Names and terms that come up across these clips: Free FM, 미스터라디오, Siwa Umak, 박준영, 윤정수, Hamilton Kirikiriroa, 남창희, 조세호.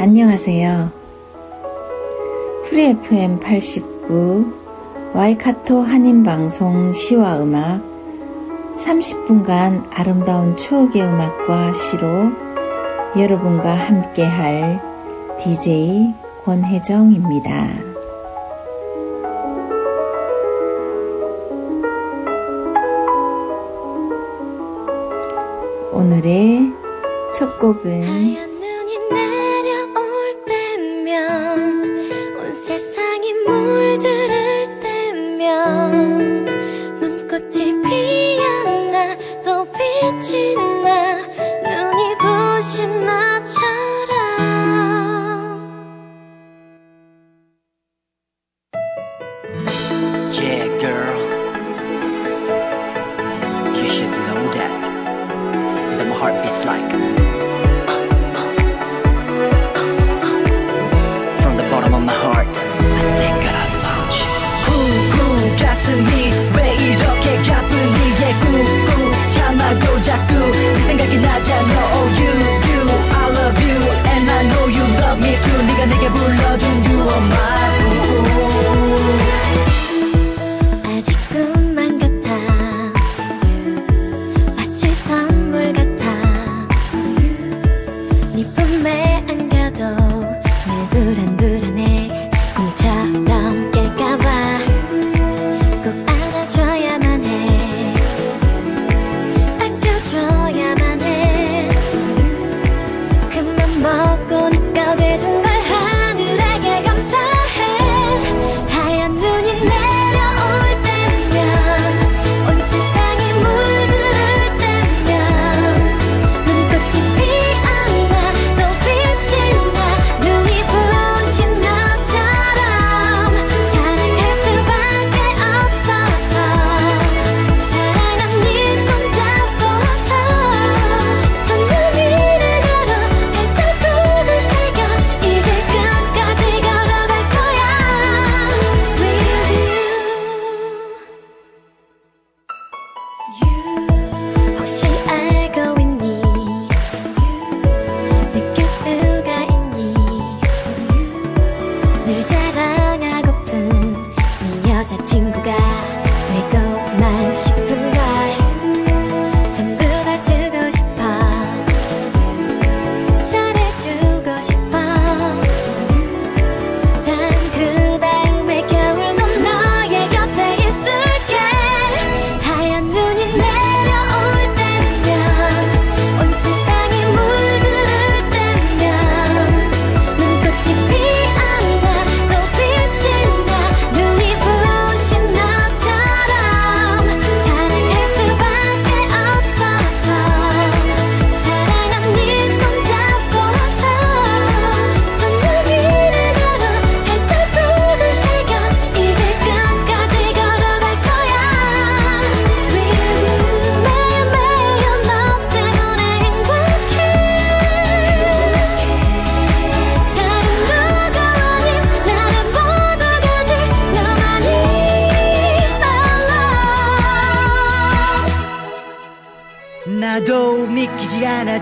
안녕하세요. Free FM 89 와이카토 한인방송 시와 음악 30분간 아름다운 추억의 음악과 시로 여러분과 함께할 DJ 권혜정입니다. 오늘의 첫 곡은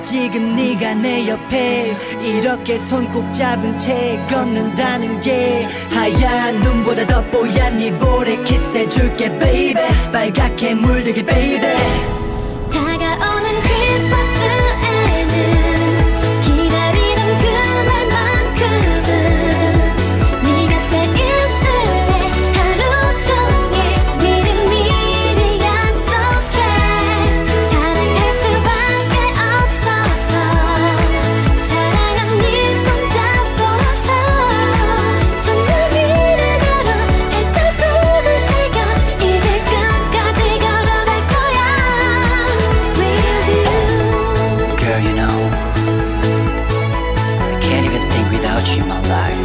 지금 네가 내 옆에 이렇게 손 꼭 잡은 채 걷는다는 게 하얀 눈보다 더 뽀얀 네 볼에 키스해줄게 baby 빨갛게 물들게 baby 다가오는 크리스마스에는 life.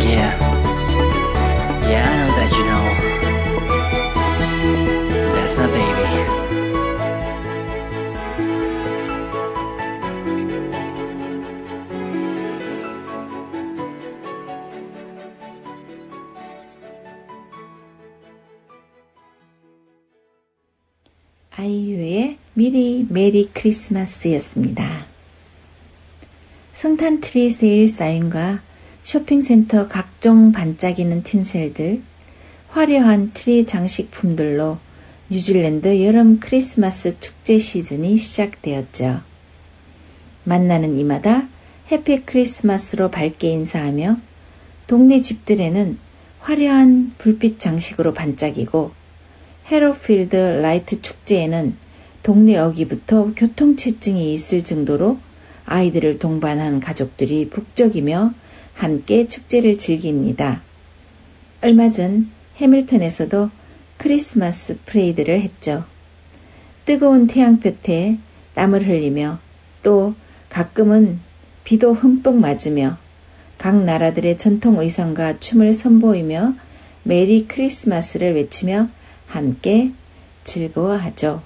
Yeah, I know that you know. That's my baby. 아이유의 미리 메리 크리스마스였습니다. 성탄트리 세일 사인과 쇼핑센터 각종 반짝이는 틴셀들, 화려한 트리 장식품들로 뉴질랜드 여름 크리스마스 축제 시즌이 시작되었죠. 만나는 이마다 해피 크리스마스로 밝게 인사하며 동네 집들에는 화려한 불빛 장식으로 반짝이고 헤러필드 라이트 축제에는 동네 어귀부터 교통체증이 있을 정도로 아이들을 동반한 가족들이 북적이며 함께 축제를 즐깁니다. 얼마 전 해밀턴에서도 크리스마스 프레이드를 했죠. 뜨거운 태양볕에 땀을 흘리며 또 가끔은 비도 흠뻑 맞으며 각 나라들의 전통 의상과 춤을 선보이며 메리 크리스마스를 외치며 함께 즐거워하죠.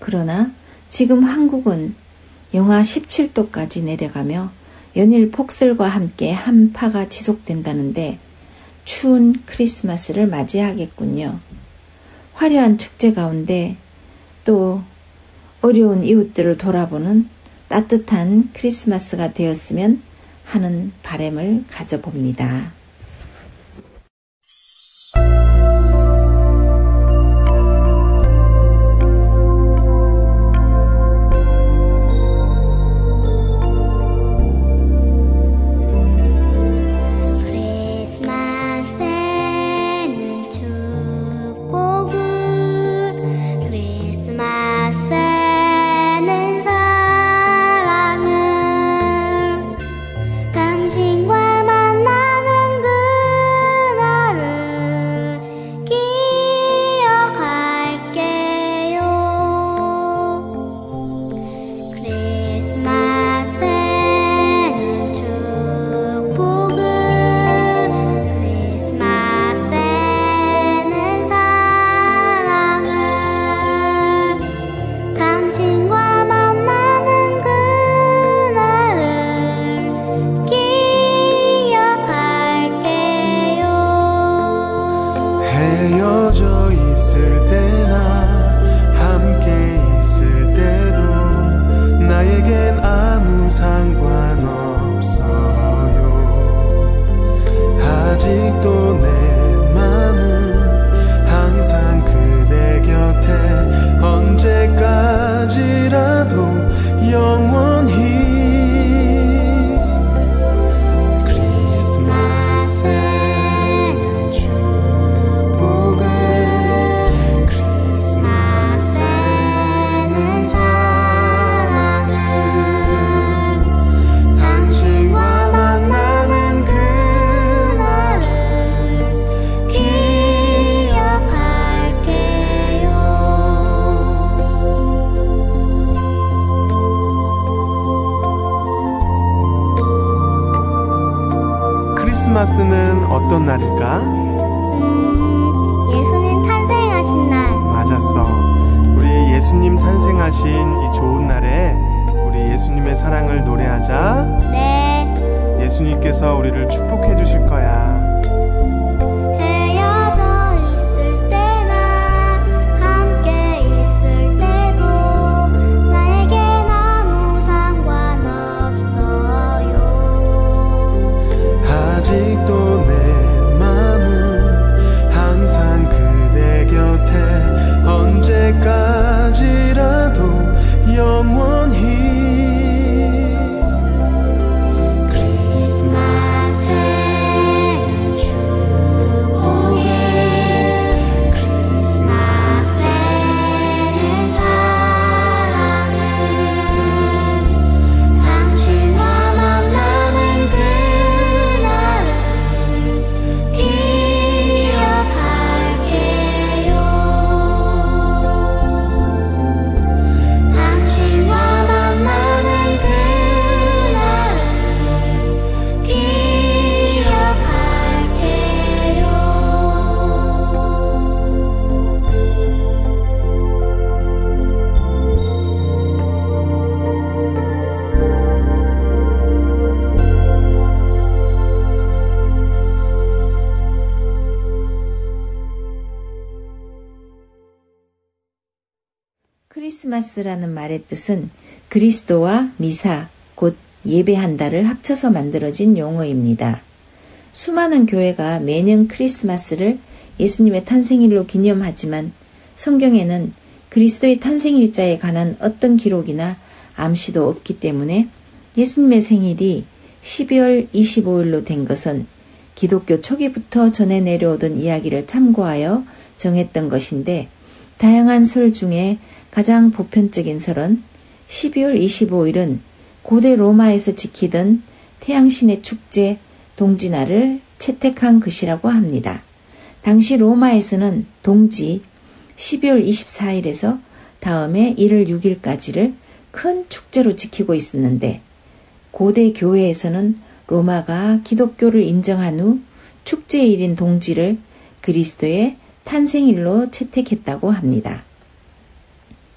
그러나 지금 한국은 영하 17도까지 내려가며 연일 폭설과 함께 한파가 지속된다는데 추운 크리스마스를 맞이하겠군요. 화려한 축제 가운데 또 어려운 이웃들을 돌아보는 따뜻한 크리스마스가 되었으면 하는 바람을 가져봅니다. 크리스마스는 어떤 날일까? 예수님 탄생하신 날. 맞았어. 우리 예수님 탄생하신 이 좋은 날에 우리 예수님의 사랑을 노래하자. 네. 예수님께서 우리를 축복해 주실 거야. 아직도 내 맘은 항상 그대 곁에 언제까지라도 영원히 크리스마스에 크리스마스라는 말의 뜻은 그리스도와 미사, 곧 예배한다를 합쳐서 만들어진 용어입니다. 수많은 교회가 매년 크리스마스를 예수님의 탄생일로 기념하지만 성경에는 그리스도의 탄생일자에 관한 어떤 기록이나 암시도 없기 때문에 예수님의 생일이 12월 25일로 된 것은 기독교 초기부터 전해 내려오던 이야기를 참고하여 정했던 것인데, 다양한 설 중에 가장 보편적인 설은 12월 25일은 고대 로마에서 지키던 태양신의 축제 동지날을 채택한 것이라고 합니다. 당시 로마에서는 동지 12월 24일에서 다음에 1월 6일까지를 큰 축제로 지키고 있었는데, 고대 교회에서는 로마가 기독교를 인정한 후 축제일인 동지를 그리스도의 탄생일로 채택했다고 합니다.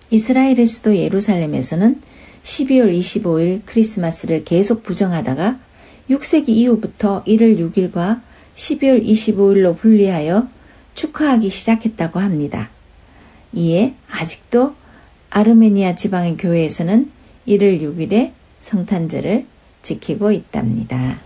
이스라엘의 수도 예루살렘에서는 12월 25일 크리스마스를 계속 부정하다가 6세기 이후부터 1월 6일과 12월 25일로 분리하여 축하하기 시작했다고 합니다. 이에 아직도 아르메니아 지방의 교회에서는 1월 6일에 성탄절을 지키고 있답니다.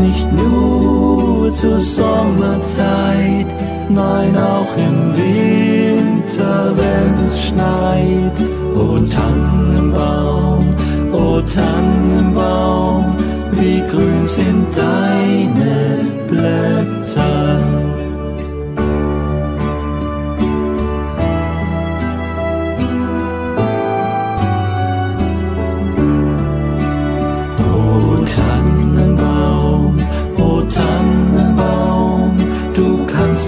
Nicht nur zur Sommerzeit, nein auch im Winter, wenn es schneit. O Tannenbaum, o Tannenbaum, wie grün sind deine Blätter.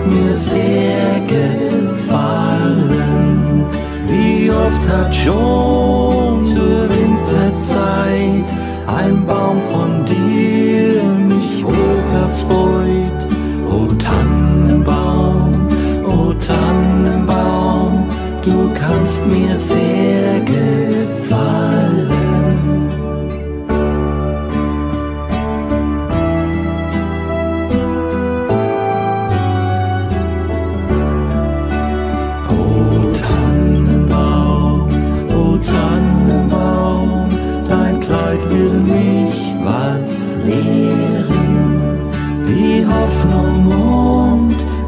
Mir sehr gefallen. Wie oft hat schon zur Winterzeit ein Baum von dir mich hoch erfreut. O Tannenbaum, o Tannenbaum, du kannst mir sehr gefallen.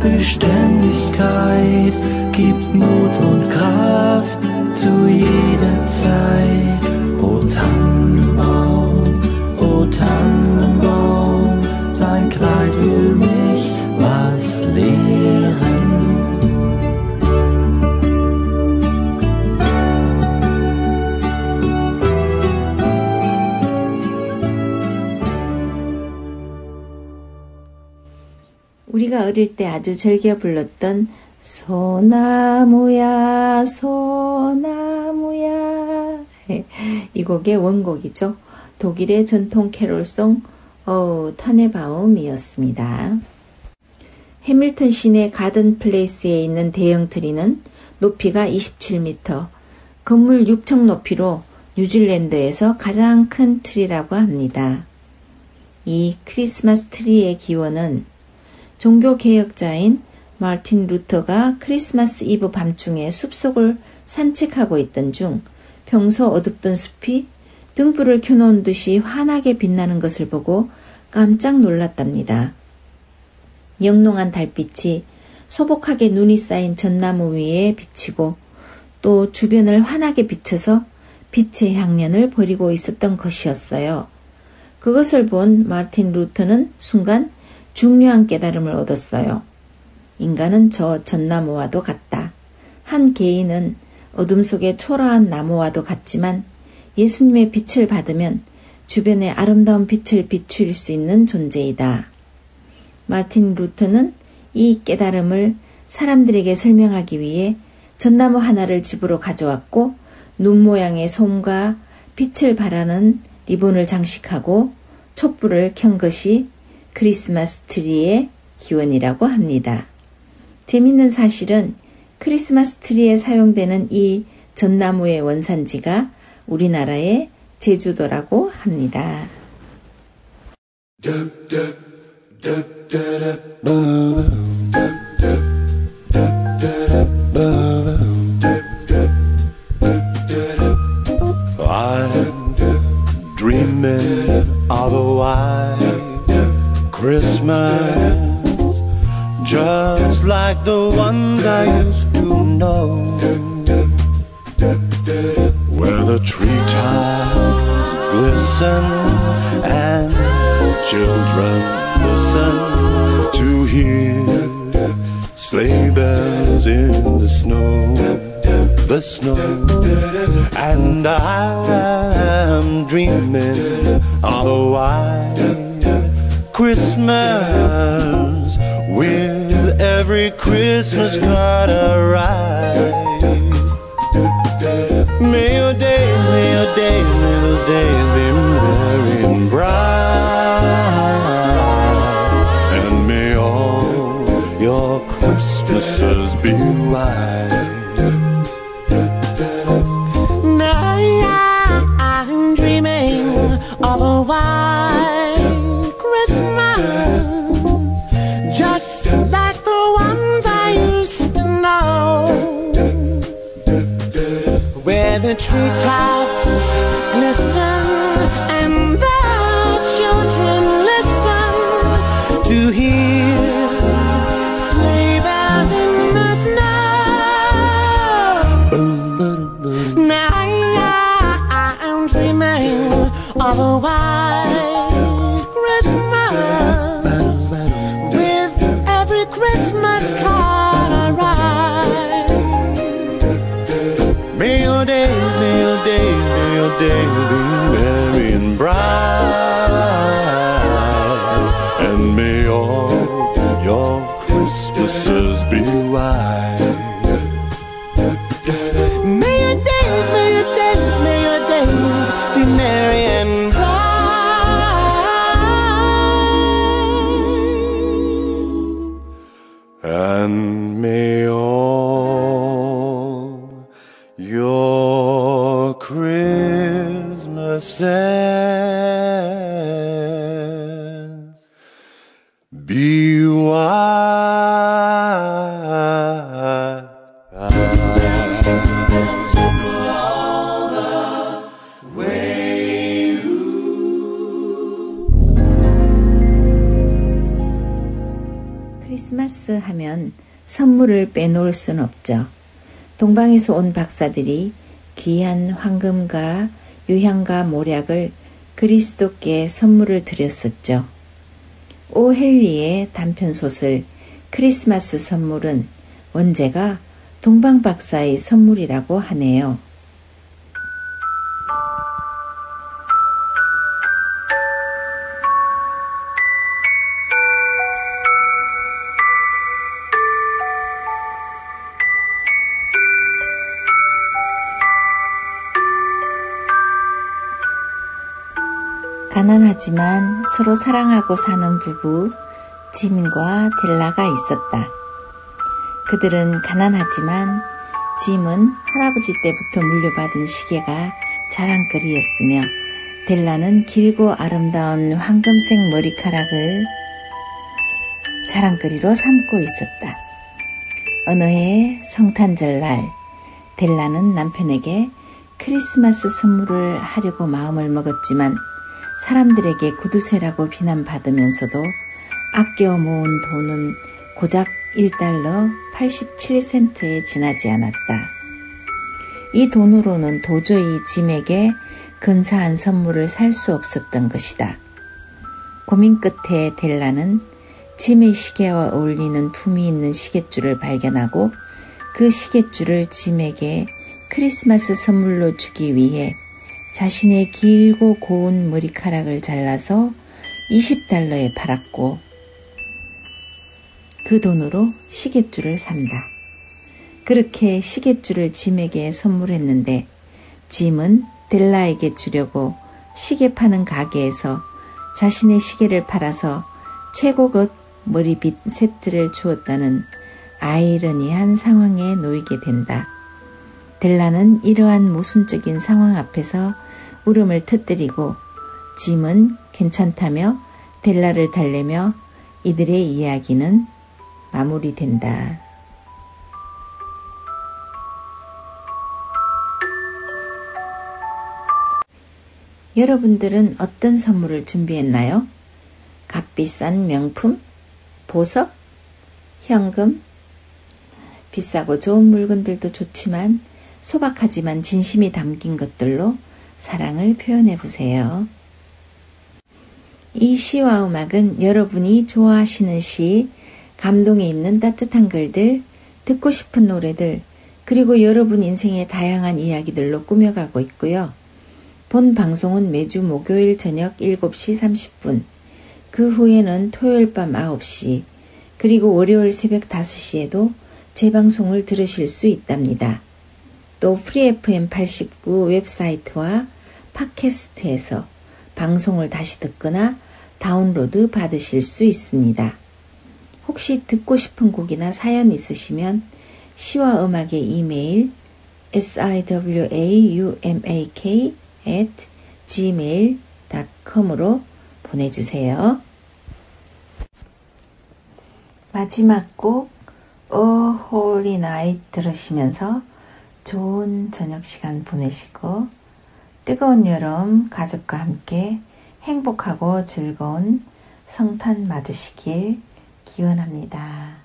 Beständigkeit gibt Mut und Kraft zu jeder Zeit. O Tannenbaum, dein Kleid will mich was lehren. 우리가 어릴 때 아주 즐겨 불렀던 소나무야 소나무야, 이 곡의 원곡이죠. 독일의 전통 캐롤송 어우 타네바움이었습니다. 해밀턴 시내 가든 플레이스에 있는 대형 트리는 높이가 27m, 건물 6층 높이로 뉴질랜드에서 가장 큰 트리라고 합니다. 이 크리스마스 트리의 기원은 종교개혁자인 마틴 루터가 크리스마스 이브 밤중에 숲속을 산책하고 있던 중 평소 어둡던 숲이 등불을 켜놓은 듯이 환하게 빛나는 것을 보고 깜짝 놀랐답니다. 영롱한 달빛이 소복하게 눈이 쌓인 전나무 위에 비치고 또 주변을 환하게 비춰서 빛의 향연을 벌이고 있었던 것이었어요. 그것을 본 마틴 루터는 순간 중요한 깨달음을 얻었어요. 인간은 저 전나무와도 같다. 한 개인은 어둠 속에 초라한 나무와도 같지만 예수님의 빛을 받으면 주변에 아름다운 빛을 비추일 수 있는 존재이다. 마틴 루터는 이 깨달음을 사람들에게 설명하기 위해 전나무 하나를 집으로 가져왔고 눈 모양의 솜과 빛을 발하는 리본을 장식하고 촛불을 켠 것이 크리스마스 트리의 기원이라고 합니다. 재밌는 사실은 크리스마스 트리에 사용되는 이 전나무의 원산지가 우리나라의 제주도라고 합니다. I'm dreaming of a white Christmas, just like the ones I used to know, where the treetops glisten and children listen to hear sleigh bells in the snow, the snow. And I am dreaming of a white Christmas, with every Christmas card I write. May your day, those days be merry and bright, and may all your Christmases be white. Now I'm dreaming of a white Christmas, just like the ones I used to know, where the treetops glisten and the children listen to hear sleigh bells in the snow. Now I'm dreaming of a white Christmas, Christmas card I write. May your day, be merry and bright, and may all your Christmases be white. May your days, be merry and bright. And may all your Christmases be white. 크리스마스 하면 선물을 빼놓을 순 없죠. 동방에서 온 박사들이 귀한 황금과 유향과 모략을 그리스도께 선물을 드렸었죠. 오 헨리의 단편 소설 크리스마스 선물은 원제가 동방 박사의 선물이라고 하네요. 가난하지만 서로 사랑하고 사는 부부 짐과 델라가 있었다. 그들은 가난하지만 짐은 할아버지 때부터 물려받은 시계가 자랑거리였으며 델라는 길고 아름다운 황금색 머리카락을 자랑거리로 삼고 있었다. 어느 해 성탄절날 델라는 남편에게 크리스마스 선물을 하려고 마음을 먹었지만 사람들에게 구두쇠라고 비난받으면서도 아껴 모은 돈은 고작 1달러 87센트에 지나지 않았다. 이 돈으로는 도저히 짐에게 근사한 선물을 살 수 없었던 것이다. 고민 끝에 델라는 짐의 시계와 어울리는 품위 있는 시계줄을 발견하고 그 시계줄을 짐에게 크리스마스 선물로 주기 위해 자신의 길고 고운 머리카락을 잘라서 20달러에 팔았고 그 돈으로 시계줄을 산다. 그렇게 시계줄을 짐에게 선물했는데 짐은 델라에게 주려고 시계 파는 가게에서 자신의 시계를 팔아서 최고급 머리빗 세트를 주었다는 아이러니한 상황에 놓이게 된다. 델라는 이러한 모순적인 상황 앞에서 울음을 터뜨리고 짐은 괜찮다며 델라를 달래며 이들의 이야기는 마무리된다. 여러분들은 어떤 선물을 준비했나요? 값비싼 명품? 보석? 현금? 비싸고 좋은 물건들도 좋지만 소박하지만 진심이 담긴 것들로 사랑을 표현해보세요. 이 시와 음악은 여러분이 좋아하시는 시, 감동이 있는 따뜻한 글들, 듣고 싶은 노래들, 그리고 여러분 인생의 다양한 이야기들로 꾸며가고 있고요. 본 방송은 매주 목요일 저녁 7시 30분, 그 후에는 토요일 밤 9시, 그리고 월요일 새벽 5시에도 재방송을 들으실 수 있답니다. 또 Free FM 89 웹사이트와 팟캐스트에서 방송을 다시 듣거나 다운로드 받으실 수 있습니다. 혹시 듣고 싶은 곡이나 사연 있으시면 시와 음악의 이메일 siwaumak@gmail.com으로 보내주세요. 마지막 곡 Oh Holy Night 들으시면서 좋은 저녁 시간 보내시고 뜨거운 여름 가족과 함께 행복하고 즐거운 성탄 맞으시길 기원합니다.